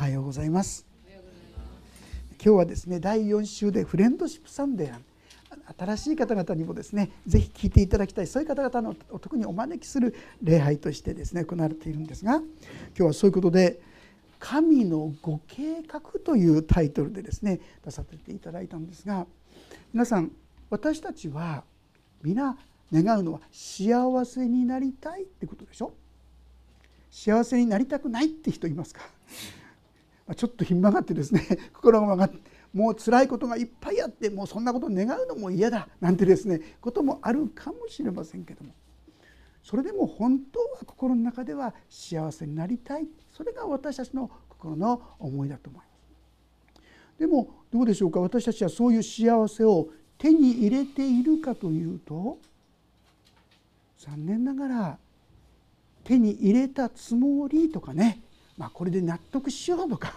はようございます。今日はですね、第4週でフレンドシップサンデー、新しい方々にもですねぜひ聞いていただきたい、そういう方々の特にお招きする礼拝としてですね行われているんですが、今日はそういうことで神のご計画というタイトルでですね出させていただいたんですが、皆さん、私たちは皆願うのは幸せになりたいってことでしょ。幸せになりたくないって人いますか？ちょっとひん曲がってですね、心が曲がって、もう辛いことがいっぱいあって、もうそんなこと願うのも嫌だなんてですねこともあるかもしれませんけども、それでも本当は心の中では幸せになりたい、それが私たちの心の思いだと思います。でもどうでしょうか、私たちはそういう幸せを手に入れているかというと、残念ながら手に入れたつもりとかね、これで納得しようとか、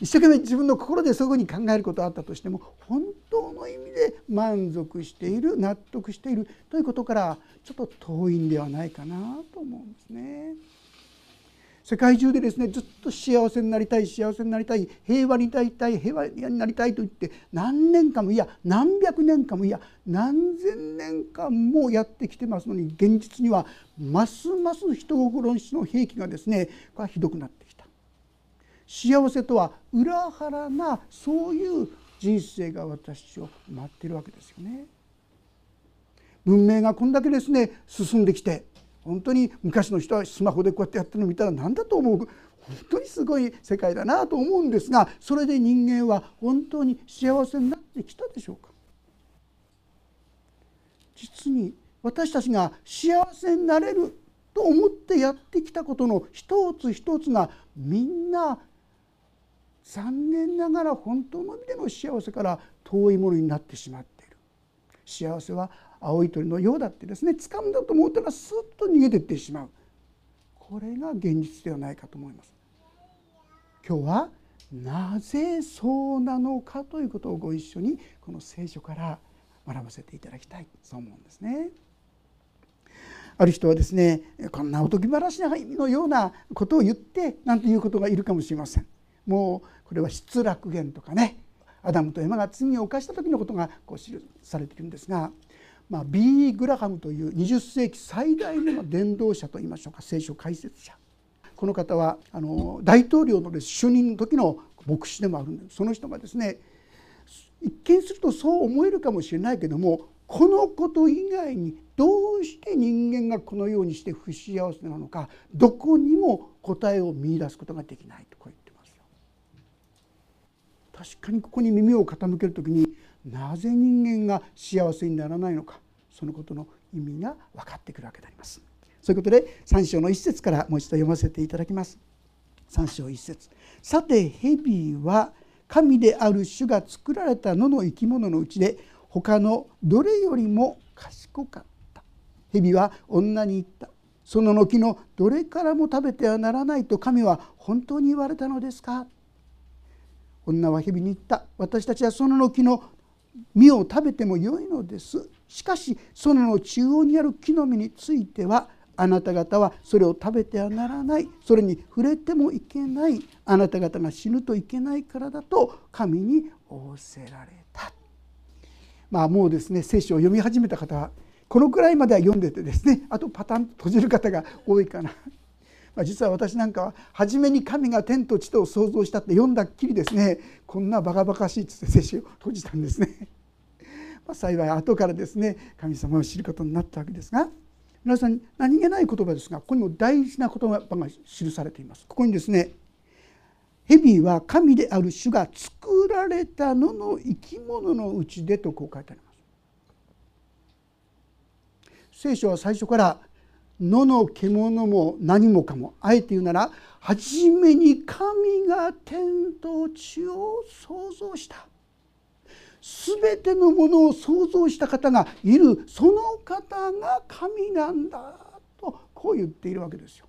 一生懸命自分の心でそういうふうに考えることがあったとしても、本当の意味で満足している、納得しているということからちょっと遠いんではないかなと思うんですね。世界中でですね、ずっと幸せになりたい、幸せになりたい、平和になりたい、平和になりたいと言って、何年間も、いや何百年間も、いや何千年間もやってきてますのに、現実にはますます人心の兵器がですねひどくなってきた。幸せとは裏腹なそういう人生が私を待っているわけですよね。文明がこんだけですね進んできて、本当に昔の人はスマホでこうやってやってるの見たら何だと思う、本当にすごい世界だなと思うんですが、それで人間は本当に幸せになってきたでしょうか。実に私たちが幸せになれると思ってやってきたことの一つ一つが、みんな残念ながら本当の意味での幸せから遠いものになってしまっている。幸せは青い鳥のようだってですね、掴んだと思ったらスッと逃げていってしまう、これが現実ではないかと思います。今日はなぜそうなのかということをご一緒にこの聖書から学ばせていただきたい、そう思うんですね。ある人はですね、こんなおとぎ話のようなことを言ってなんていうことがいるかもしれません。もうこれは失楽園とかね、アダムとエマが罪を犯した時のことがこう記されているんですが、B.E. グラハムという20世紀最大の伝道者といいましょうか、聖書解説者、この方は大統領の就任の時の牧師でもあるんです。その人がですね、一見するとそう思えるかもしれないけども、このこと以外にどうして人間がこのようにして不幸せなのか、どこにも答えを見出すことができないとこう言ってますよ。確かにここに耳を傾けるときに、なぜ人間が幸せにならないのか、そのことの意味が分かってくるわけであります。そういうことで3章の1節からもう一度読ませていただきます。3章1節、さて蛇は神である主が作られた野の生き物のうちで他のどれよりも賢かった。蛇は女に言った、その木のどれからも食べてはならないと神は本当に言われたのですか。女は蛇に言った、私たちはその木の実を食べてもよいのです。しかし園の中央にある木の実については、あなた方はそれを食べてはならない、それに触れてもいけない、あなた方が死ぬといけないからだと神に仰せられた。もうですね、聖書を読み始めた方はこのくらいまでは読んでてですね、あとパタンと閉じる方が多いかな。実は私なんかは初めに神が天と地とを創造したって読んだっきりですね、こんなバカバカしいって聖書を閉じたんですね。幸い後からですね神様を知ることになったわけですが、皆さん、何気ない言葉ですが、ここにも大事な言葉が記されています。ここにですね、蛇は神である主が作られた野の生き物のうちでとこう書いてあります。聖書は最初から野の獣も何もかも、あえて言うなら、初めに神が天と地を創造した、すべてのものを創造した方がいる、その方が神なんだとこう言っているわけですよ。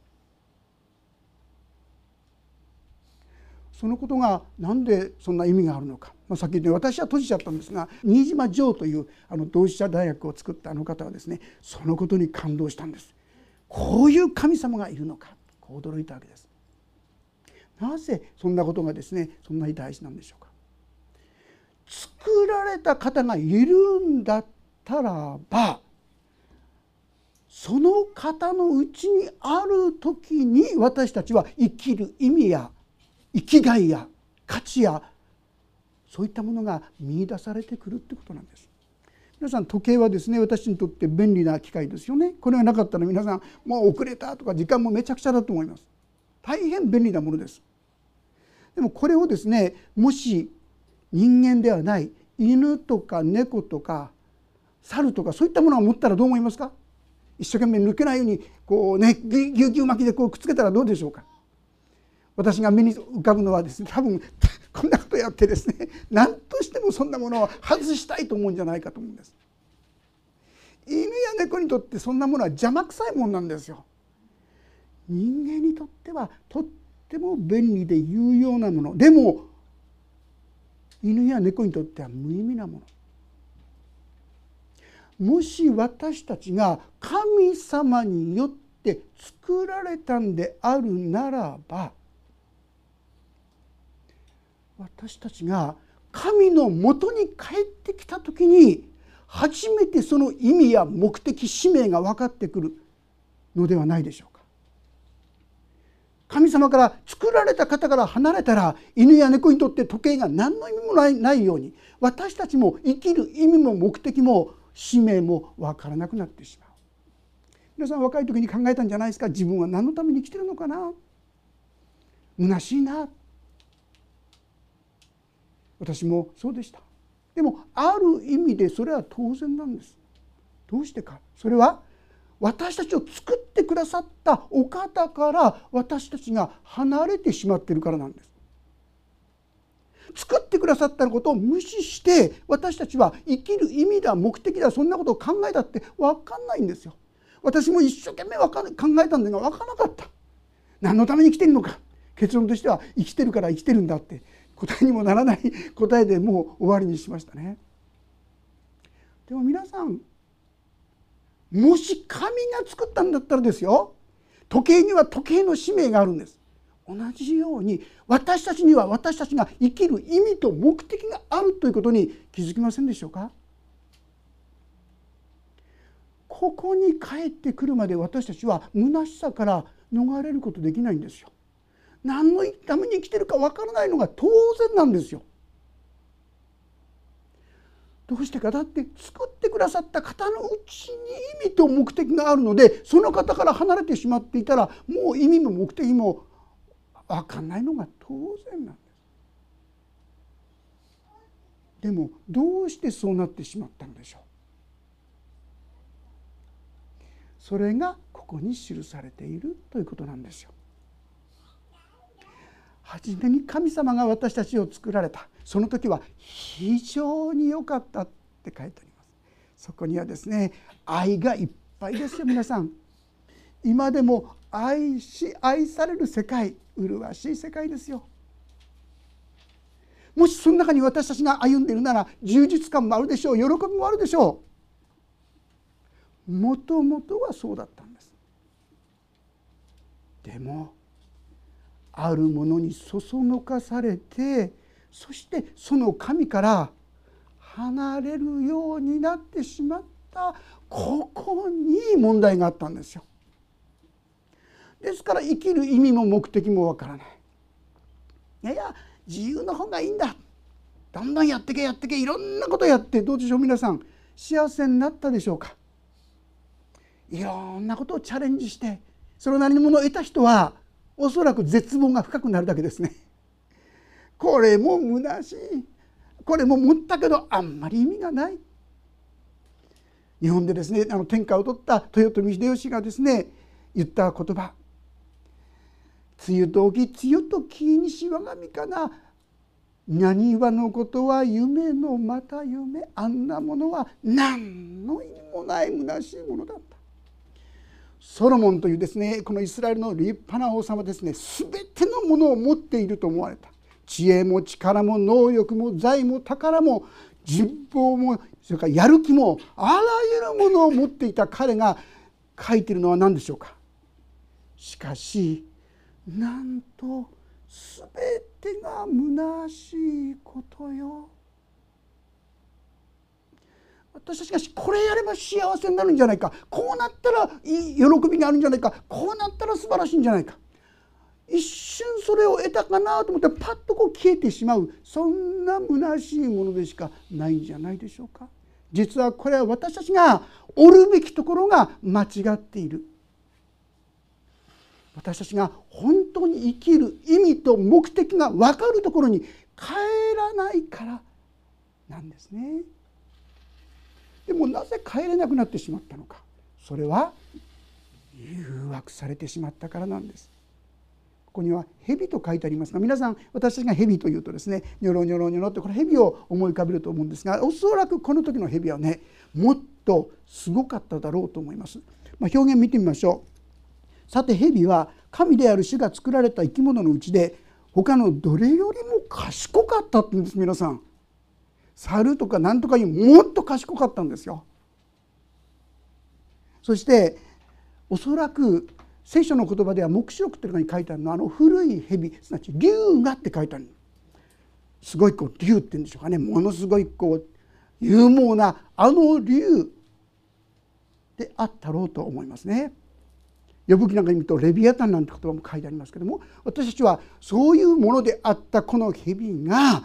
そのことがなんでそんな意味があるのか、さっき言って私は閉じちゃったんですが、新島城という同志社大学を作ったあの方はですね、そのことに感動したんです。こういう神様がいるのか、こう驚いたわけです。なぜそんなことがですね、そんなに大事なんでしょうか。作られた方がいるんだったらば、その方のうちにある時に私たちは生きる意味や生きがいや価値やそういったものが見出されてくるってことなんです。皆さん、時計はですね、私にとって便利な機械ですよね。これがなかったら皆さん、もう遅れたとか時間もめちゃくちゃだと思います。大変便利なものです。でもこれをですね、もし人間ではない犬とか猫とか猿とかそういったものを持ったらどう思いますか。一生懸命抜けないようにこうね、ぎゅうぎゅう巻きでこうくっつけたらどうでしょうか。私が目に浮かぶのはですね、多分こんなことやってですね、何としてもそんなものを外したいと思うんじゃないかと思うんです。犬や猫にとってそんなものは邪魔くさいもんなんですよ。人間にとってはとっても便利で有用なもの。でも犬や猫にとっては無意味なもの。もし私たちが神様によって作られたんであるならば、私たちが神のもとに帰ってきた時に初めてその意味や目的、使命が分かってくるのではないでしょうか。神様から作られた方から離れたら、犬や猫にとって時計が何の意味もないように、私たちも生きる意味も目的も使命も分からなくなってしまう。皆さん、若い時に考えたんじゃないですか。自分は何のために生きてるのかな、虚しいな。私もそうでした。でもある意味でそれは当然なんです。どうしてか。それは私たちを作ってくださったお方から私たちが離れてしまっているからなんです。作ってくださったことを無視して私たちは生きる意味だ目的だ、そんなことを考えたって分かんないんですよ。私も一生懸命考えたんだが分からなかった。何のために生きてるのか。結論としては生きてるから生きてるんだって答えにもならない答えでもう終わりにしましたね。でも皆さん、もし神が作ったんだったらですよ、時計には時計の使命があるんです。同じように私たちには私たちが生きる意味と目的があるということに気づきませんでしょうか。ここに帰ってくるまで私たちは虚しさから逃れることできないんですよ。何のために生きてるか分からないのが当然なんですよ。どうしてか。だって作ってくださった方のうちに意味と目的があるので、その方から離れてしまっていたらもう意味も目的も分かんないのが当然なんです。でもどうしてそうなってしまったのでしょう。それがここに記されているということなんですよ。初めに神様が私たちを作られた、その時は非常に良かったって書いてあります。そこにはですね、愛がいっぱいですよ。皆さん、今でも愛される世界、麗しい世界ですよ。もしその中に私たちが歩んでいるなら、充実感もあるでしょう、喜びもあるでしょう。もともとはそうだったんです。でもあるものにそそのかされて、そしてその神から離れるようになってしまった、ここに問題があったんですよ。ですから生きる意味も目的もわからない。いやいや、自由の方がいいんだ、どんどんやってけ、いろんなことやって、どうでしょう。皆さん、幸せになったでしょうか。いろんなことをチャレンジして、それなりのものを得た人はおそらく絶望が深くなるだけですね。これも虚しい、これも持ったけどあんまり意味がない。日本でですね、天下を取った豊臣秀吉がですね言った言葉、梅雨時梅雨ときにし我が身かな、何はのことは夢のまた夢、あんなものは何の意味もない虚しいものだった。ソロモンというですね、このイスラエルの立派な王様ですね、全てのものを持っていると思われた。知恵も力も能力も財も宝も人望も、それからやる気も、あらゆるものを持っていた彼が書いているのは何でしょうか。しかしなんとすべてが虚しいことよ。私たちがこれやれば幸せになるんじゃないか、こうなったら喜びがあるんじゃないか、こうなったら素晴らしいんじゃないか、一瞬それを得たかなと思ってパッとこう消えてしまう、そんな虚しいものでしかないんじゃないでしょうか。実はこれは私たちが折るべきところが間違っている。私たちが本当に生きる意味と目的が分かるところに帰らないからなんですね。でもなぜ帰れなくなってしまったのか、それは誘惑されてしまったからなんです。ここには蛇と書いてありますが、皆さん私たちが蛇というとですね、ニョロニョロニョロってこれ蛇を思い浮かべると思うんですが、おそらくこの時の蛇はね、もっとすごかっただろうと思います。表現見てみましょう。さて蛇は神である主が作られた生き物のうちで他のどれよりも賢かったって言うんです。皆さん猿とかなんとかにもっと賢かったんですよ。そしておそらく聖書の言葉では黙示録というのに書いてあるのは、あの古い蛇すなわち竜がって書いてある、すごいこう竜って言うんでしょうかね、ものすごいこう勇猛なあの竜であったろうと思いますね。ヨブ記なんかに見るとレビアタンなんて言葉も書いてありますけども、私たちはそういうものであったこの蛇が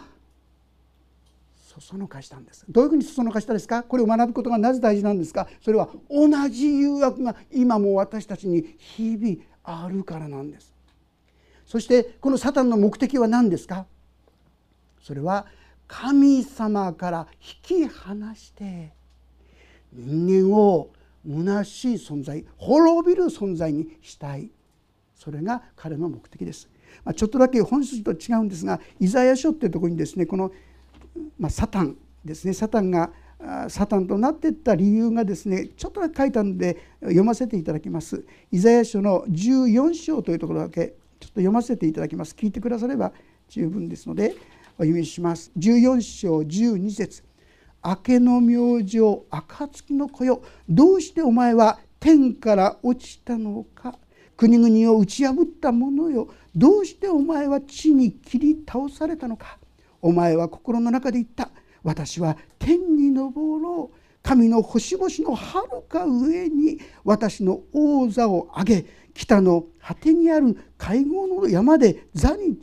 そそのかしたんです。どういうふうにそそのかしたですか。これを学ぶことがなぜ大事なんですか。それは同じ誘惑が今も私たちに日々あるからなんです。そしてこのサタンの目的は何ですか。それは神様から引き離して人間を虚しい存在、滅びる存在にしたい。それが彼の目的です。ちょっとだけ本筋と違うんですが、イザヤ書っていうところにですね、このサタンですね、サタンとなっていった理由がですね、ちょっとだけ書いたので読ませていただきます。イザヤ書の14章というところだけちょっと読ませていただきます。聞いてくだされば十分ですのでお読みします。14章12節、明けの明星、暁の子よ、どうしてお前は天から落ちたのか、国々を打ち破った者よ、どうしてお前は地に切り倒されたのか、お前は心の中で言った、私は天に昇ろう、神の星々のはるか上に私の王座を上げ、北の果てにある会合の山で座に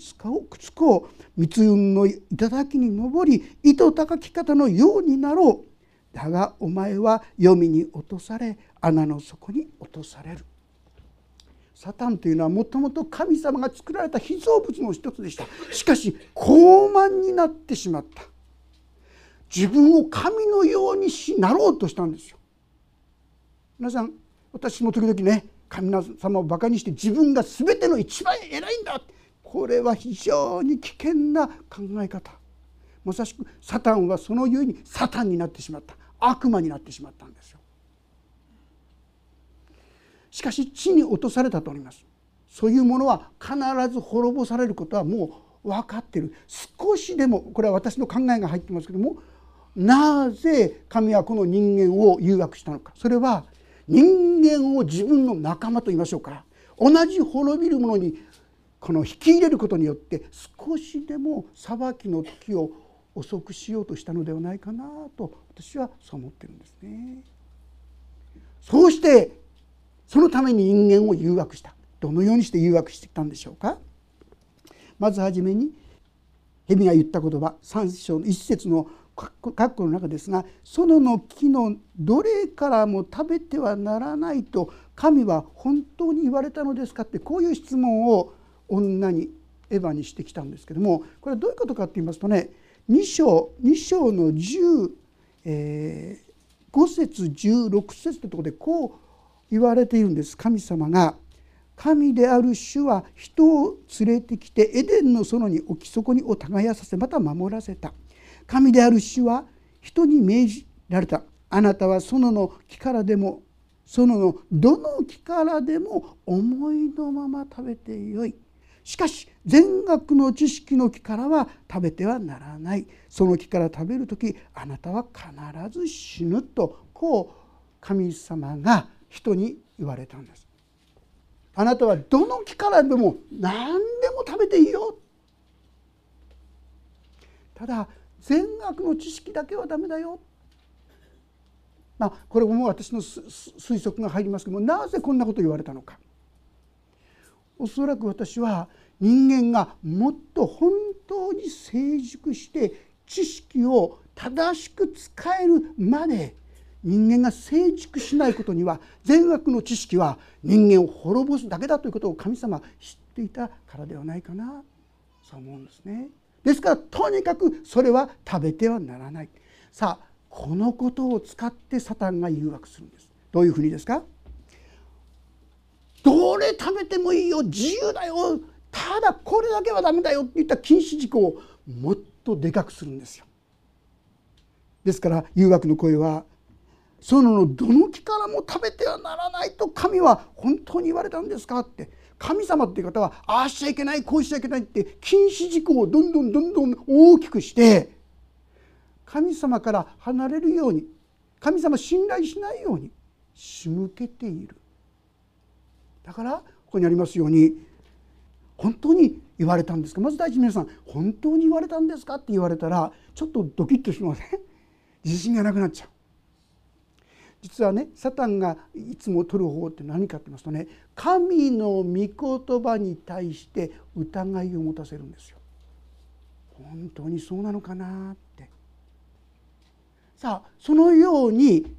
くつこう、密雲の頂に登り、糸高き方のようになろう、だがお前は闇に落とされ、穴の底に落とされる。サタンというのはもともと神様が作られた被造物の一つでした。しかし傲慢になってしまった。自分を神のようになろうとしたんですよ。皆さん、私も時々ね、神様をバカにして自分が全ての一番偉いんだ、これは非常に危険な考え方。まさしくサタンはそのゆえにサタンになってしまった、悪魔になってしまったんですよ。しかし地に落とされたとあります。そういうものは必ず滅ぼされることはもう分かっている。少しでも、これは私の考えが入ってますけども、なぜ神はこの人間を誘惑したのか、それは人間を自分の仲間と言いましょうか、同じ滅びるものにこの引き入れることによって少しでも裁きの時を遅くしようとしたのではないかなと、私はそう思ってるんですね。そうしてそのために人間を誘惑した。どのようにして誘惑してきたんでしょうか。まずはじめに蛇が言った言葉、3章の1節の括弧の中ですが、園の木のどれからも食べてはならないと神は本当に言われたのですか、ってこういう質問を女に、エヴァにしてきたんですけども、これはどういうことかと言いますとね、2章の15節16節というところでこう言われているんです。神様が、神である主は人を連れてきてエデンの園に置き、そこにを耕させ、また守らせた。神である主は人に命じられた、あなたは園の木からでも園のどの木からでも思いのまま食べてよい、しかし善悪の知識の木からは食べてはならない、その木から食べる時あなたは必ず死ぬと、こう神様が人に言われたんです。あなたはどの木からでも何でも食べていいよ。ただ善悪の知識だけはダメだよ。まあこれも私の推測が入りますけども、なぜこんなことを言われたのか。おそらく私は人間がもっと本当に成熟して知識を正しく使えるまで人間が成熟しないことには、善悪の知識は人間を滅ぼすだけだということを神様は知っていたからではないかな、そう思うんですね。ですからとにかくそれは食べてはならない。さあこのことを使ってサタンが誘惑するんです。どういうふうにですか。どれ食べてもいいよ、自由だよ、ただこれだけはダメだよって言った禁止事項をもっとでかくするんですよ。ですから誘惑の声は、そのどの木からも食べてはならないと神は本当に言われたんですかって、神様っていう方はああしちゃいけない、こうしちゃいけないって禁止事項をどんどんどんどん大きくして、神様から離れるように、神様信頼しないように仕向けている。だからここにありますように、本当に言われたんですか。まず第一、皆さん本当に言われたんですかって言われたらちょっとドキッとしません？自信がなくなっちゃう。実はね、サタンがいつも取る方法って何かって言いますとね、神の御言葉に対して疑いを持たせるんですよ。本当にそうなのかなって。さあそのように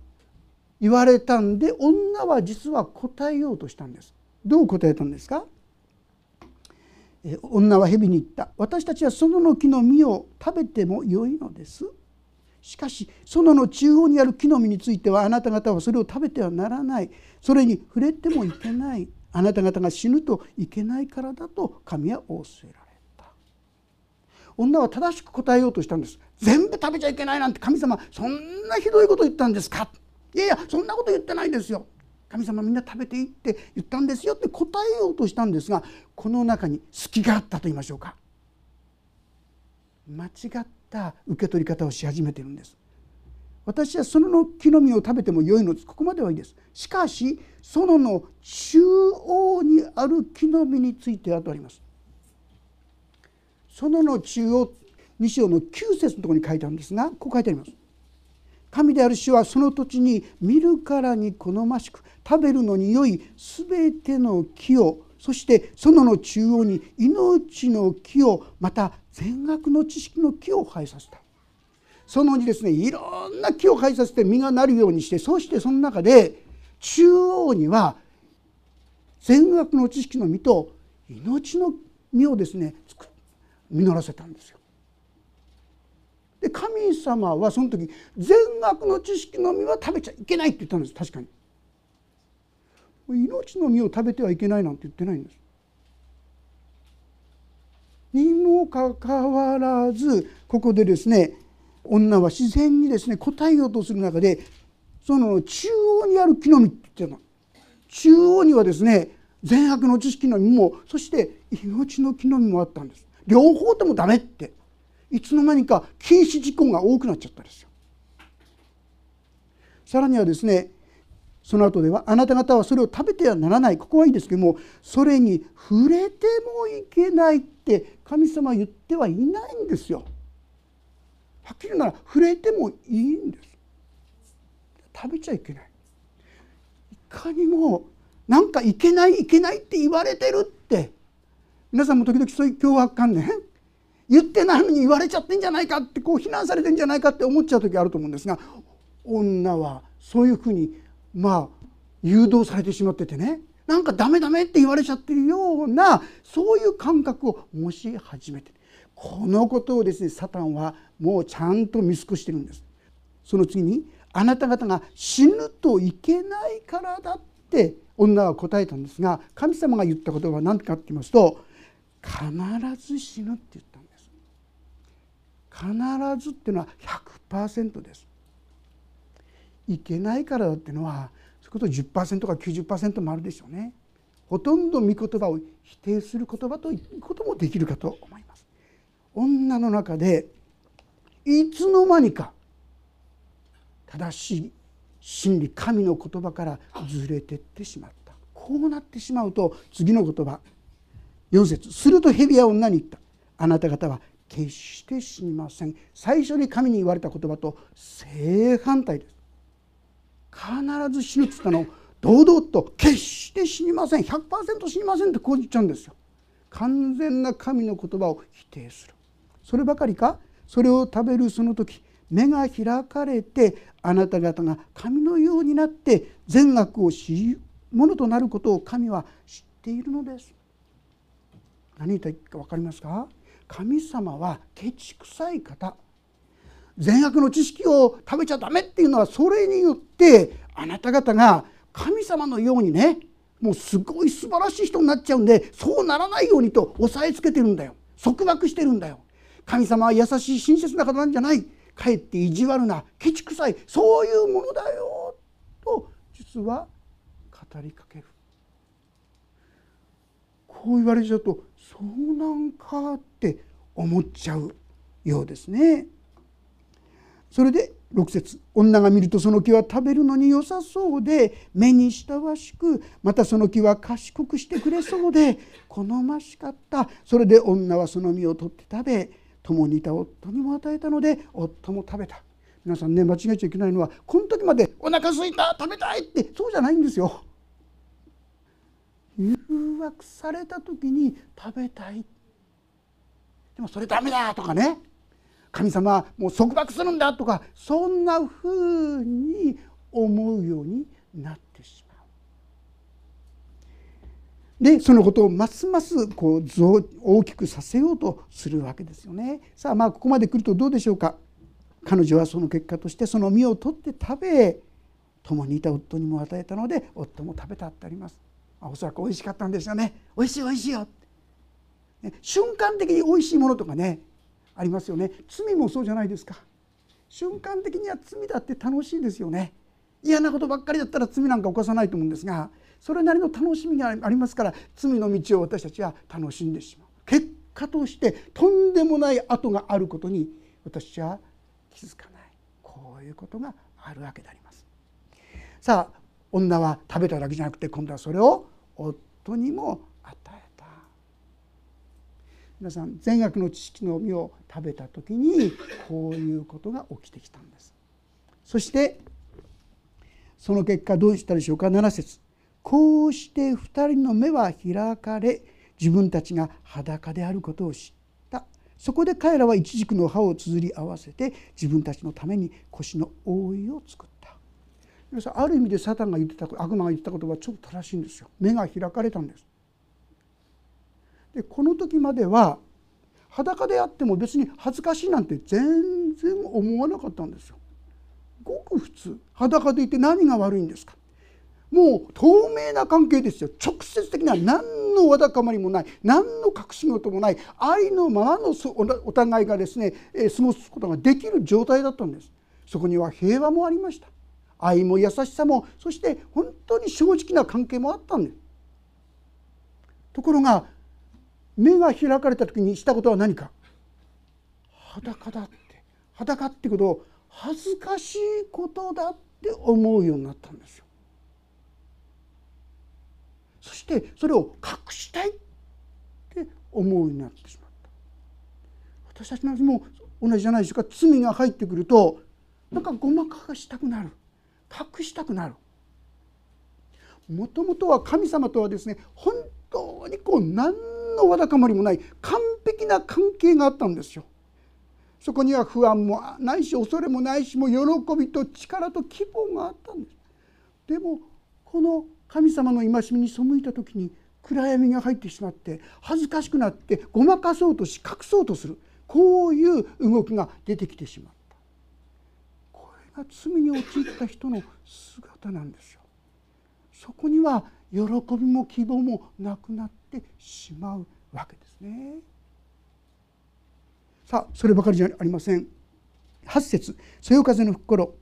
言われたんで、女は実は答えようとしたんです。どう答えたんですか。女は蛇に言った。私たちは園の木の実を食べてもよいのです。しかし園の中央にある木の実についてはあなた方はそれを食べてはならない。それに触れてもいけない。あなた方が死ぬといけないからだと神は仰せられた。女は正しく答えようとしたんです。全部食べちゃいけないなんて神様そんなひどいこと言ったんですか。いやいやそんなこと言ってないですよ。神様みんな食べていいって言ったんですよって答えようとしたんですが、この中に隙があったと言いましょうか。間違った受け取り方をし始めているんです。私は園の木の実を食べても良いのです。ここまではいいです。しかし園の中央にある木の実についてはとあります。園の中央、2章の9節のところに書いてあるんですが、こう書いてあります。神である主はその土地に見るからに好ましく食べるのに良いすべての木を、そして園の中央に命の木を、また善悪の知識の木を生えさせた。園にですね、いろんな木を生えさせて実がなるようにして、そしてその中で中央には善悪の知識の実と命の実をですね実らせたんですよ。で神様はその時善悪の知識の実は食べちゃいけないって言ったんです。確かに命の実を食べてはいけないなんて言ってないんです。にもかかわらずここでですね、女は自然にですね答えようとする中で、その中央にある木の実って言ってたの。中央にはですね善悪の知識の実も、そして命の木の実もあったんです。両方ともダメって、いつの間にか禁止事項が多くなっちゃったんですよ。さらにはですね、その後ではあなた方はそれを食べてはならない、ここはいいですけども、それに触れてもいけないって神様は言ってはいないんですよ。はっきり言うなら触れてもいいんです。食べちゃいけない。いかにもなんかいけないいけないって言われてるって、皆さんも時々そういう脅迫観念、言ってないのに言われちゃってんじゃないかって、こう非難されてんじゃないかって思っちゃう時あると思うんですが、女はそういうふうに誘導されてしまっててね、なんかダメダメって言われちゃってるような、そういう感覚を持ち始めて、このことをですねサタンはもうちゃんと見透かしてるんです。その次にあなた方が死ぬといけないからだって女は答えたんですが、神様が言ったことは何かって言いますと、必ず死ぬって言ったんです。必ずっていうのは 100% です。いけないからだっていうのは、そういうこと 10% か 90% もあるでしょうね。ほとんど御言葉を否定する言葉ということもできるかと思います。女の中でいつの間にか正しい真理、神の言葉からずれてってしまった、ここうなってしまうと次の言葉4節すると蛇は女に言った。あなた方は決して死にません。最初に神に言われた言葉と正反対です。必ず死ぬって言ったのを堂々と決して死にません 100% 死にませんってこう言っちゃうんですよ。完全な神の言葉を否定する。そればかりか、それを食べるその時目が開かれてあなた方が神のようになって善悪を知るものとなることを神は知っているのです。何言ったか分かりますか？神様はケチくさい方。善悪の知識を食べちゃダメっていうのはそれによってあなた方が神様のようにね、もうすごい素晴らしい人になっちゃうんで、そうならないようにと押さえつけてるんだよ。束縛してるんだよ。神様は優しい親切な方なんじゃない、かえって意地悪なケチくさい、そういうものだよと実は語りかける。こう言われちゃうとそうなんかって思っちゃうようですね。それで6節女が見るとその木は食べるのに良さそうで目に親しく、またその木は賢くしてくれそうで好ましかった。それで女はその実を取って食べ、共にいた夫にも与えたので夫も食べた。皆さんね、間違えちゃいけないのはこの時までお腹すいた食べたいってそうじゃないんですよ。誘惑された時に食べたい、でもそれダメだとかね、神様はもう束縛するんだとか、そんなふうに思うようになってしまう。でそのことをますますこう大きくさせようとするわけですよね。さあ、まあここまで来るとどうでしょうか。彼女はその結果としてその実を取って食べ、共にいた夫にも与えたので夫も食べたってあります。おそらく美味しかったんですよね。美味しい美味しいよ、瞬間的に美味しいものとかねありますよね。罪もそうじゃないですか。瞬間的には罪だって楽しいですよね。嫌なことばっかりだったら罪なんか犯さないと思うんですが、それなりの楽しみがありますから罪の道を私たちは楽しんでしまう。結果としてとんでもない跡があることに私は気づかない。こういうことがあるわけであります。さあ、女は食べただけじゃなくて今度はそれを夫にも与えた。皆さん、善悪の知識の実を食べた時にこういうことが起きてきたんです。そしてその結果どうしたでしょうか。7節こうして2人の目は開かれ、自分たちが裸であることを知った。そこで彼らはイチジクの葉をつづり合わせて自分たちのために腰の覆いを作った。ある意味でサタンが言ってた、悪魔が言ってたことはちょっと正しいんですよ。目が開かれたんです。でこの時までは裸であっても別に恥ずかしいなんて全然思わなかったんですよ。ごく普通、裸でいて何が悪いんですか。もう透明な関係ですよ。直接的な何のわだかまりもない、何の隠し事もない、ありのままのお互いがですね、過ごすことができる状態だったんです。そこには平和もありました。愛も優しさも、そして本当に正直な関係もあったんです。ところが目が開かれた時にしたことは何か、裸だって、裸ってことを恥ずかしいことだって思うようになったんですよ。そしてそれを隠したいって思うようになってしまった。私たちも同じじゃないでしょうか。罪が入ってくるとなんかごまかしたくなる、隠したくなる。もともとは神様とはですね、本当にこう何のわだかまりもない完璧な関係があったんですよ。そこには不安もないし恐れもないし、もう喜びと力と希望があったんです。でもこの神様の戒めに背いた時に暗闇が入ってしまって、恥ずかしくなってごまかそうとし隠そうとする、こういう動きが出てきてしまう。罪に陥った人の姿なんですよ。そこには喜びも希望もなくなってしまうわけですね。さあ、そればかりじゃありません。8節そよ風の吹く頃、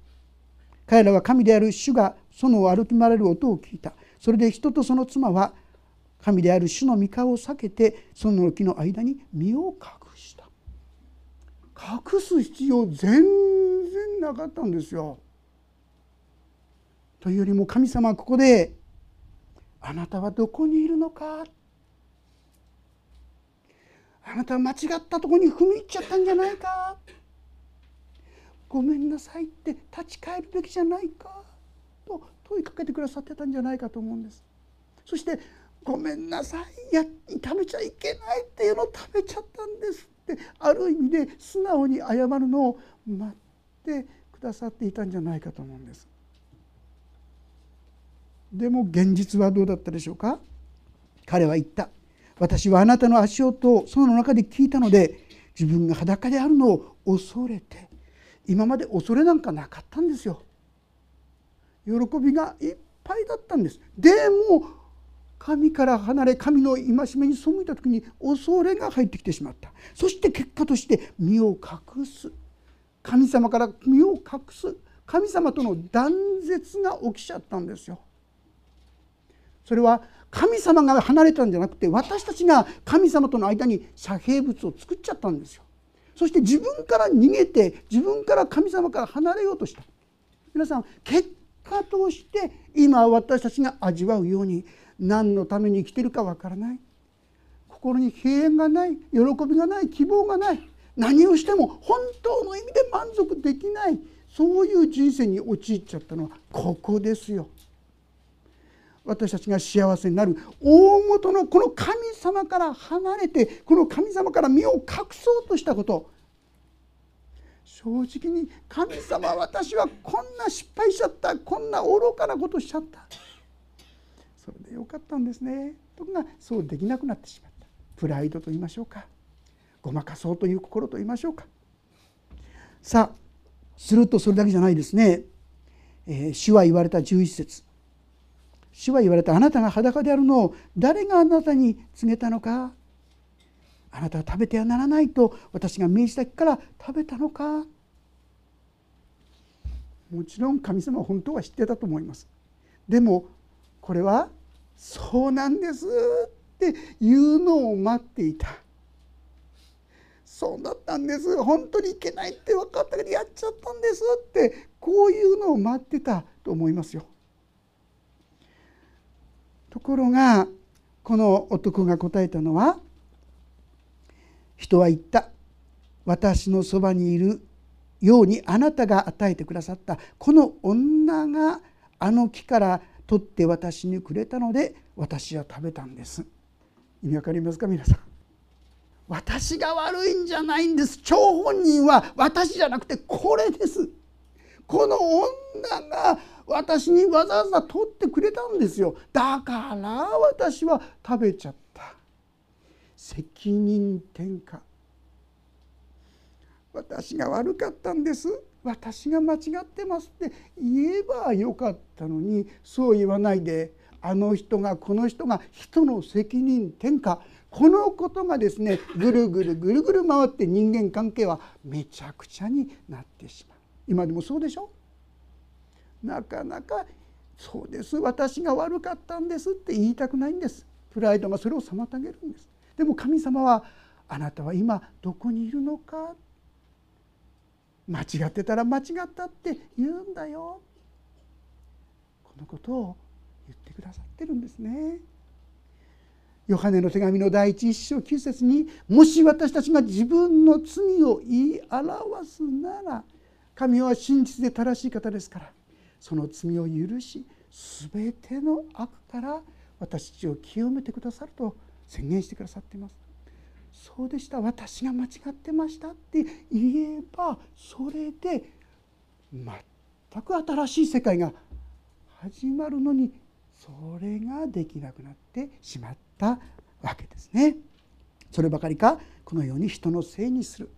彼らは神である主が園を歩き回れる音を聞いた。それで人とその妻は神である主の御顔を避けて園の木の間に身を隠した。隠す必要全然なかったんですよ。というよりも神様はここであなたはどこにいるのか、あなたは間違ったとこに踏み入っちゃったんじゃないか、ごめんなさいって立ち返るべきじゃないかと問いかけてくださってたんじゃないかと思うんです。そしてごめんなさい、食べちゃいけないっていうのを食べちゃったんですって、ある意味で素直に謝るのを待ってくださっていたんじゃないかと思うんです。でも現実はどうだったでしょうか。彼は言った。私はあなたの足音を園の中で聞いたので、自分が裸であるのを恐れて、今まで恐れなんかなかったんですよ。喜びがいっぱいだったんです。でも神から離れ、神の戒めに背いた時に恐れが入ってきてしまった。そして結果として身を隠す、神様から身を隠す、神様との断絶が起きちゃったんですよ。それは神様が離れたんじゃなくて、私たちが神様との間に遮蔽物を作っちゃったんですよ。そして自分から逃げて、自分から神様から離れようとした。皆さん、結果として今私たちが味わうように、何のために生きてるかわからない、心に平安がない、喜びがない、希望がない、何をしても本当の意味で満足できない、そういう人生に陥っちゃったのはここですよ。私たちが幸せになる大元のこの神様から離れて、この神様から身を隠そうとしたこと、正直に神様、私はこんな失敗しちゃった、こんな愚かなことしちゃった、それでよかったんですねとか、そうできなくなってしまった。プライドと言いましょうか、ごまかそうという心と言いましょうか。さあ、するとそれだけじゃないですね。主は言われた、11節、主は言われた。あなたが裸であるのを誰があなたに告げたのか。あなたは食べてはならないと私が命じた日から食べたのか。もちろん神様は本当は知ってたと思います。でもこれはそうなんですって言うのを待っていた。そうだったんです、本当にいけないって分かったけどやっちゃったんですって、こういうのを待ってたと思いますよ。ところがこの男が答えたのは、人は言った、私のそばにいるようにあなたが与えてくださったこの女があの木から取って私にくれたので私は食べたんです。意味わかりますか皆さん。私が悪いんじゃないんです。張本人は私じゃなくてこれです。この女が私にわざわざ取ってくれたんですよ。だから私は食べちゃった。責任転嫁、私が悪かったんです、私が間違ってますって言えばよかったのに、そう言わないで、あの人がこの人が、人の責任転嫁、このことがですね、ぐるぐるぐるぐる回って人間関係はめちゃくちゃになってしまう。今でもそうでしょ。なかなか、そうです、私が悪かったんですって言いたくないんです。プライドがそれを妨げるんです。でも神様は、あなたは今どこにいるのか、間違ってたら間違ったって言うんだよ、このことを言ってくださってるんですね。ヨハネの手紙の第一章9節に、もし私たちが自分の罪を言い表すなら、神は真実で正しい方ですから、その罪を許し、すべての悪から私たちを清めてくださると宣言してくださっています。そうでした、私が間違ってましたって言えば、それで全く新しい世界が始まるのに、それができなくなってしまったわけですね。そればかりか、このように人のせいにする。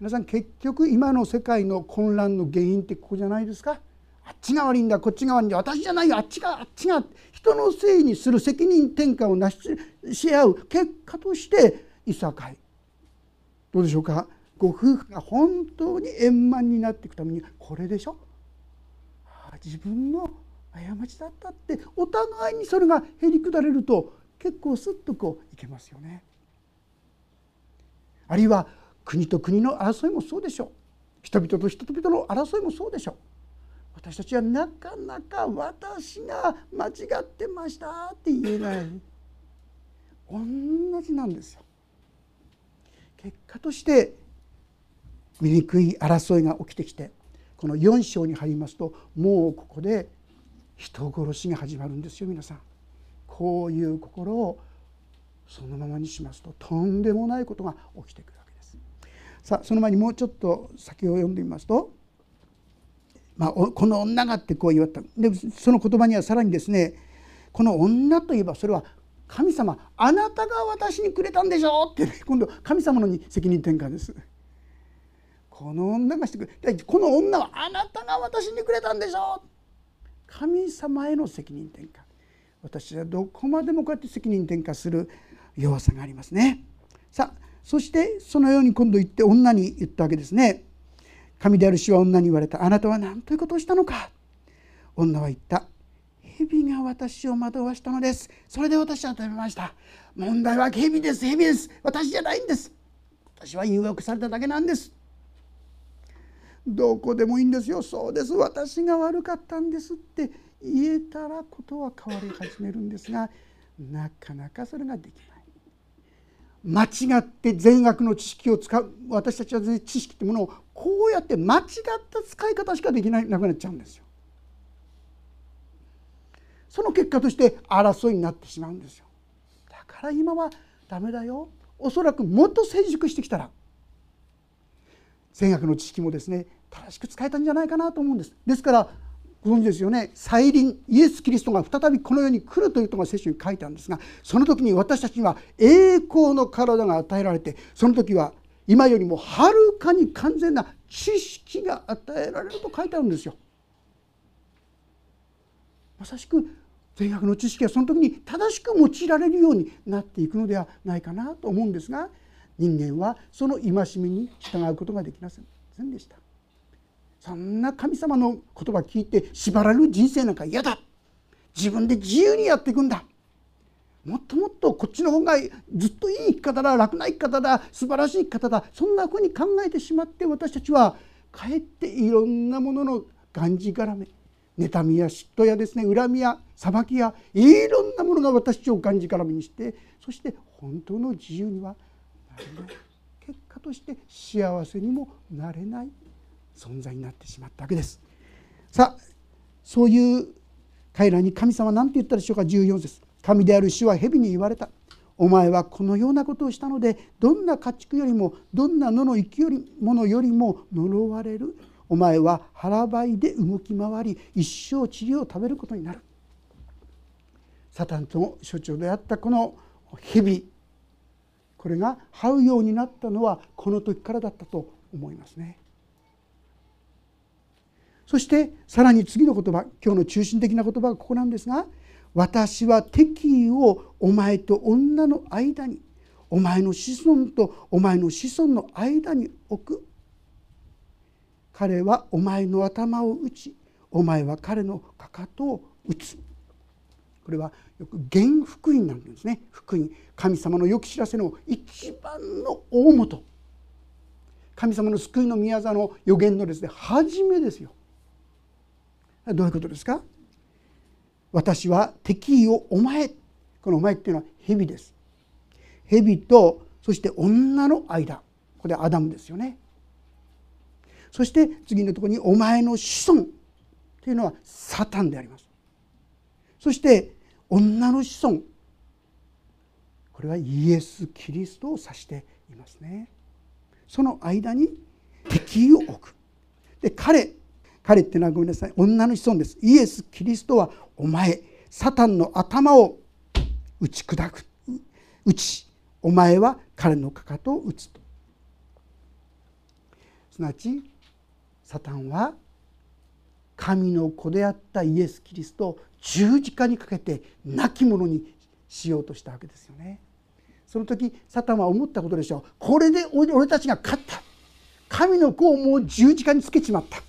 皆さん、結局今の世界の混乱の原因ってここじゃないですか。あっちが悪いんだ、こっちが悪いんだ、私じゃないよ、あっちが、人のせいにする、責任転嫁をなし合う結果としていさかい、どうでしょうか。ご夫婦が本当に円満になっていくためにこれでしょ。自分の過ちだったってお互いにそれがへりくだれると、結構すっとこういけますよね。あるいは国と国の争いもそうでしょう。人々と人々の争いもそうでしょう。私たちはなかなか私が間違ってましたって言えない。同じなんですよ。結果として醜い争いが起きてきて、この4章に入りますともうここで人殺しが始まるんですよ。皆さん、こういう心をそのままにしますととんでもないことが起きてくるわけです。さあ、その前にもうちょっと先を読んでみますと、この女がってこう言われた。で、その言葉にはさらにですね、この女といえばそれは神様、あなたが私にくれたんでしょって、ね、今度神様のに責任転換です。この女がしてくれ、この女はあなたが私にくれたんでしょ。神様への責任転換。私はどこまでもこうやって責任転嫁する弱さがありますね。さあ、そしてそのように今度言って女に言ったわけですね。神である主は女に言われた。あなたは何ということをしたのか。女は言った。蛇が私を惑わしたのです。それで私は食べました。問題は蛇です。蛇です。私じゃないんです。私は誘惑されただけなんです。どこでもいいんですよ。そうです、私が悪かったんですって言えたらことは変わり始めるんですが、なかなかそれができない。間違って善悪の知識を使う。私たちは知識ってものをこうやって間違った使い方しかできないなくなっちゃうんですよ。その結果として争いになってしまうんですよ。だから今はダメだよ。おそらくもっと成熟してきたら善悪の知識もですね、正しく使えたんじゃないかなと思うんです。ですからご存知ですよね、再臨、イエス・キリストが再びこの世に来るということが聖書に書いてあるんですが、その時に私たちには栄光の体が与えられて、その時は今よりもはるかに完全な知識が与えられると書いてあるんですよ。まさしく善悪の知識はその時に正しく用いられるようになっていくのではないかなと思うんですが、人間はその戒めに従うことができませんでした。そんな神様の言葉聞いて縛られる人生なんか嫌だ、自分で自由にやっていくんだ、もっともっとこっちの方がずっといい生き方だ、楽な生き方だ、素晴らしい生き方だ、そんなふうに考えてしまって、私たちはかえっていろんなもののがんじがらめ、妬みや嫉妬やですね、恨みや裁きやいろんなものが私たちをがんじがらめにして、そして本当の自由にはなれない、結果として幸せにもなれない存在になってしまったわけです。さあ、そういう彼らに神様は何て言ったでしょうか。14節、神である主は蛇に言われた。お前はこのようなことをしたので、どんな家畜よりも、どんな野の生き物よりも呪われる。お前は腹ばいで動き回り、一生塵を食べることになる。サタンの象徴であったこの蛇、これが這うようになったのはこの時からだったと思いますね。そしてさらに次の言葉、今日の中心的な言葉がここなんですが、私は敵意をお前と女の間に、お前の子孫とお前の子孫の間に置く。彼はお前の頭を打ち、お前は彼のかかとを打つ。これはよく原福音なんですね。福音、神様のよき知らせの一番の大元、神様の救いの御業の予言のですね、初めですよ。どういうことですか。私は敵意をお前、このお前っていうのは蛇です。蛇とそして女の間、これアダムですよね。そして次のところにお前の子孫というのはサタンであります。そして女の子孫、これはイエス・キリストを指していますね。その間に敵を置く。で、彼っていうのはごめんなさい、女の子孫です。イエス・キリストはお前、サタンの頭を打ち砕く、打ち、お前は彼のかかとを打つと。すなわちサタンは神の子であったイエス・キリストを十字架にかけて亡き者にしようとしたわけですよね。その時サタンは思ったことでしょう。これで俺たちが勝った、神の子をもう十字架につけちまった、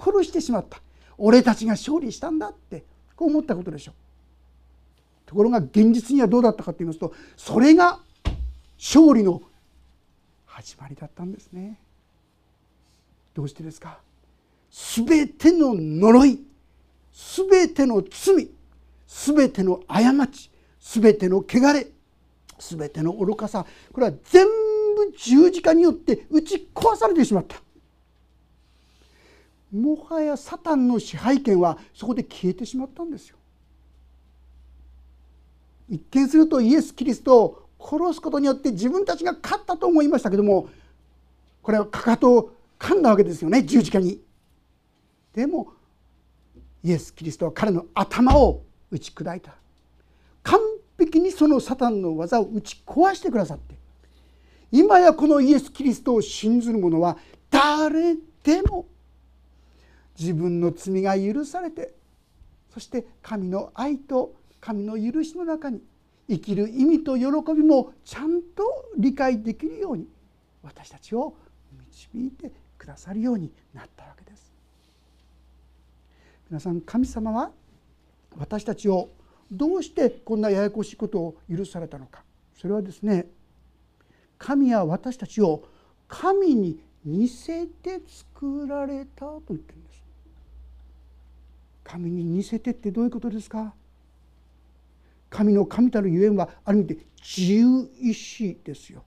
殺してしまった、俺たちが勝利したんだってこう思ったことでしょう。ところが現実にはどうだったかと言いますと、それが勝利の始まりだったんですね。どうしてですか。すべての呪い、すべての罪、すべての過ち、すべての汚れ、すべての愚かさ、これは全部十字架によって打ち壊されてしまった。もはやサタンの支配権はそこで消えてしまったんですよ。一見するとイエス・キリストを殺すことによって自分たちが勝ったと思いましたけども、これはかかとを噛んだわけですよね、十字架に。でもイエス・キリストは彼の頭を打ち砕いた。完璧にそのサタンの技を打ち壊してくださって、今やこのイエス・キリストを信ずる者は誰でも自分の罪が許されて、そして神の愛と神の許しの中に生きる意味と喜びもちゃんと理解できるように、私たちを導いてくださるようになったわけです。皆さん、神様は私たちをどうしてこんなややこしいことを許されたのか。それはですね、神は私たちを神に似せて作られたと言ってるんです。神に似せてってどういうことですか。神の神たるゆえんはある意味で自由意志ですよ。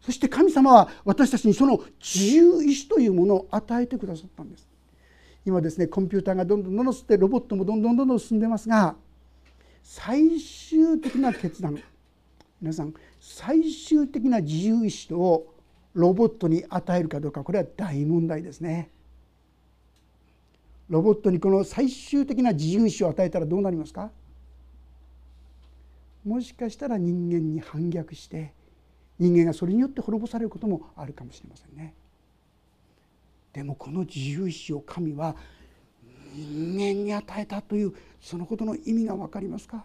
そして神様は私たちにその自由意志というものを与えてくださったんです。今ですね、コンピューターがどんどん進んで、ロボットもどんどん進んでますが、最終的な決断、皆さん、最終的な自由意志をロボットに与えるかどうか、これは大問題ですね。ロボットにこの最終的な自由意志を与えたらどうなりますか。もしかしたら人間に反逆して、人間がそれによって滅ぼされることもあるかもしれませんね。でもこの自由意志を神は人間に与えたという、そのことの意味が分かりますか。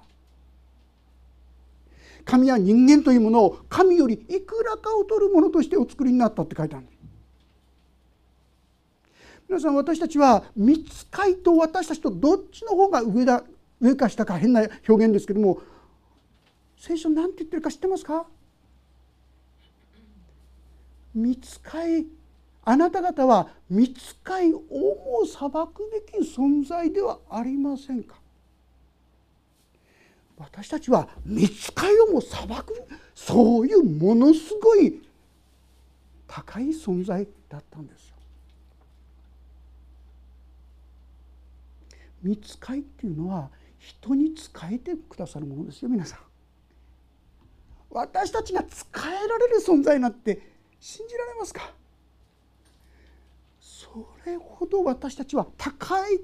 神は人間というものを神よりいくらか劣るものとしてお作りになったって書いてある。皆さん、私たちは御使いと私たちとどっちの方が上か下か、変な表現ですけども、聖書なんて言ってるか知ってますか。御使い、あなた方は御使いをも裁くべき存在ではありませんか。私たちは御使いをも裁く、そういうものすごい高い存在だったんですよ。御使いっていうのは人に仕えてくださるものですよ。皆さん、私たちが仕えられる存在なんて信じられますか。それほど私たちは高い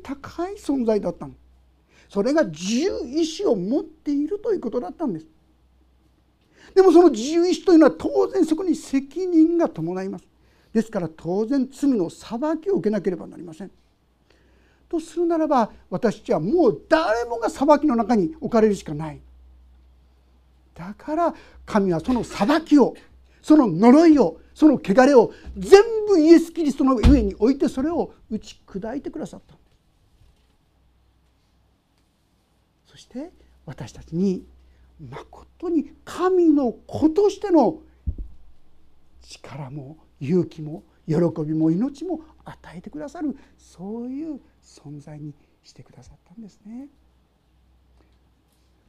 存在だったの。それが自由意志を持っているということだったんです。でもその自由意志というのは当然そこに責任が伴います。ですから当然罪の裁きを受けなければなりません。とするならば、私たちはもう誰もが裁きの中に置かれるしかない。だから神はその裁きを、その呪いを、その汚れを全部イエス・キリストの上に置いて、それを打ち砕いてくださった。そして私たちにまことに神の子としての力も勇気も喜びも命も与えてくださる、そういう存在にしてくださったんですね。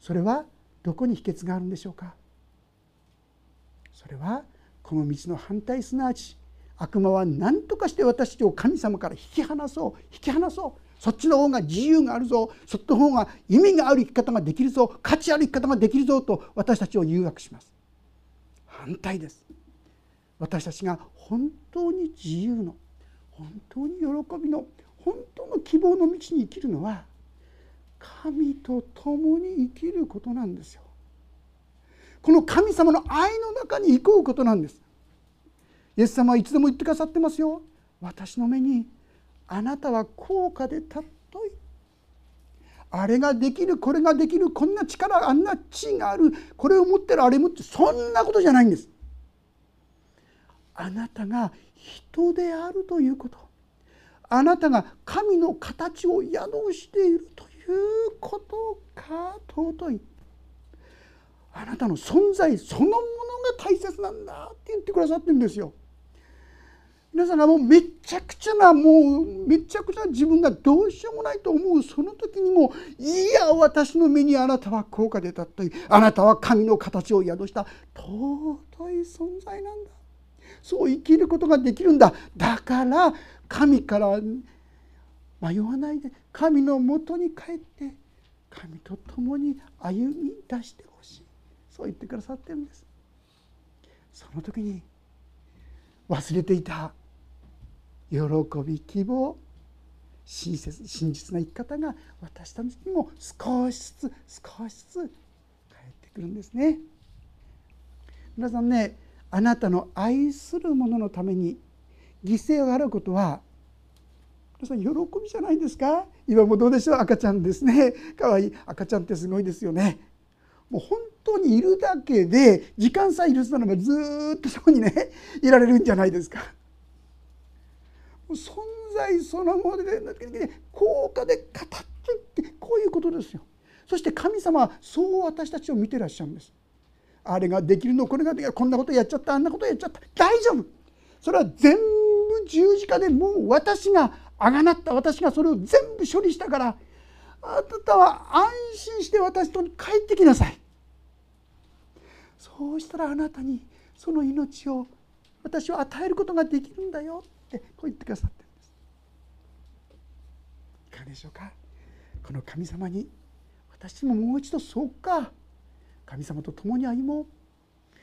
それはどこに秘訣があるんでしょうか。それはこの道の反対、すなわち悪魔は何とかして私たちを神様から引き離そう、そっちの方が自由があるぞ、そっちの方が意味がある生き方ができるぞ、価値ある生き方ができるぞと私たちを誘惑します。反対です。私たちが本当に自由の、本当に喜びの、本当の希望の道に生きるのは、神と共に生きることなんですよ。この神様の愛の中に生こうことなんです。イエス様はいつでも言ってくださってますよ。私の目にあなたは高価で尊い、あれができる、これができる、こんな力、あんな地位がある、これを持ってる、あれ持ってる、そんなことじゃないんです。あなたが人であるということ、あなたが神の形を宿しているということが尊い、あなたの存在そのものが大切なんだって言ってくださってるんですよ。皆さんもうめちゃくちゃな自分がどうしようもないと思うその時にも「いや私の目にあなたは高価でた」という「あなたは神の形を宿した尊い存在なんだ」そう生きることができるんだ。だから神から迷わないで神のもとに帰って神と共に歩み出してほしい、そう言ってくださってるんです。その時に忘れていた喜び、希望、真実な生き方が私たちにも少しずつ返ってくるんですね。皆さんね、あなたの愛する者のために犠牲を払うことは皆さん喜びじゃないですか。今もどうでしょう、赤ちゃんですね、かわいい赤ちゃんってすごいですよね。もう本当にいるだけで時間さえ許すならばずっとそこにねいられるんじゃないですか。存在そのもので高価で語ってってこういうことですよ。そして神様はそう私たちを見てらっしゃるんです。あれができるのこれができるこんなことやっちゃったあんなことやっちゃった大丈夫、それは全部十字架でもう私があがなった、私がそれを全部処理したからあなたは安心して私と帰ってきなさい。そうしたらあなたにその命を私は与えることができるんだよってこう言ってくださってるんです。いかがでしょうか。この神様に私ももう一度そうか神様と共に歩もう。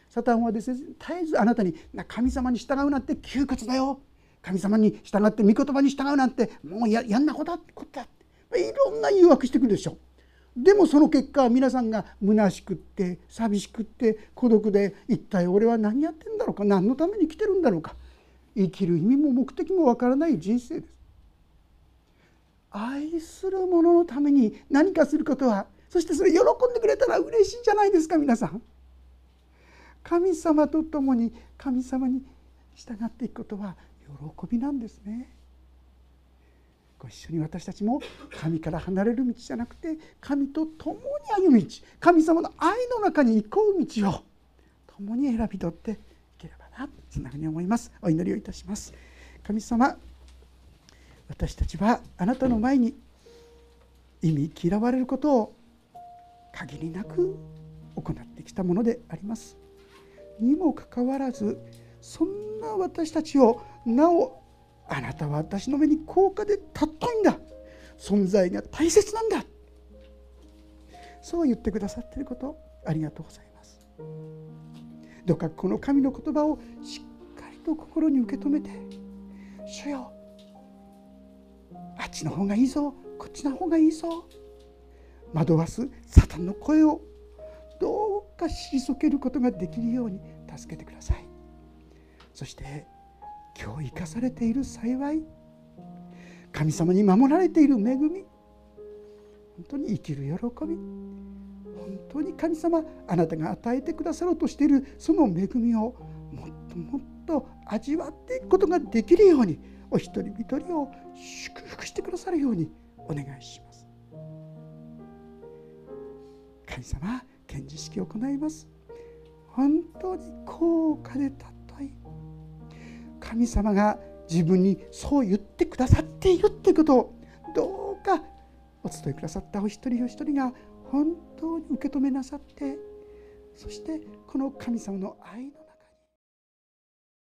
サタンはですね、絶えずあなたに神様に従うなんて窮屈だよ、神様に従って御言葉に従うなんてもうやんなことだっていろんな誘惑してくるでしょ。でもその結果皆さんが虚しくって寂しくって孤独で一体俺は何やってんだろうか、何のために生きてるんだろうか、生きる意味も目的もわからない人生です。愛する者のために何かすることは、そしてそれ喜んでくれたら嬉しいじゃないですか。皆さん神様と共に神様に従っていくことは喜びなんですね。ご一緒に私たちも神から離れる道じゃなくて神と共に歩む道、神様の愛の中に行こう道を共に選び取っていければな、そんなふうに思います。お祈りをいたします。神様、私たちはあなたの前に忌み嫌われることを限りなく行ってきたものであります。にもかかわらずそんな私たちをなおあなたは私の目に高価で尊いんだ、存在が大切なんだ、そう言ってくださっていること、ありがとうございます。どうかこの神の言葉をしっかりと心に受け止めて、主よあっちの方がいいぞこっちの方がいいぞ、惑わすサタンの声をどうか退けることができるように助けてください。そして今日生かされている幸い、神様に守られている恵み、本当に生きる喜び、本当に神様あなたが与えてくださろうとしているその恵みをもっともっと味わっていくことができるように、お一人一人を祝福してくださるようにお願いします。神様献辞式を行います。本当に高価でたとい神様が自分にそう言ってくださっているということを、どうかお伝えくださったお一人お一人が本当に受け止めなさって、そしてこの神様の愛の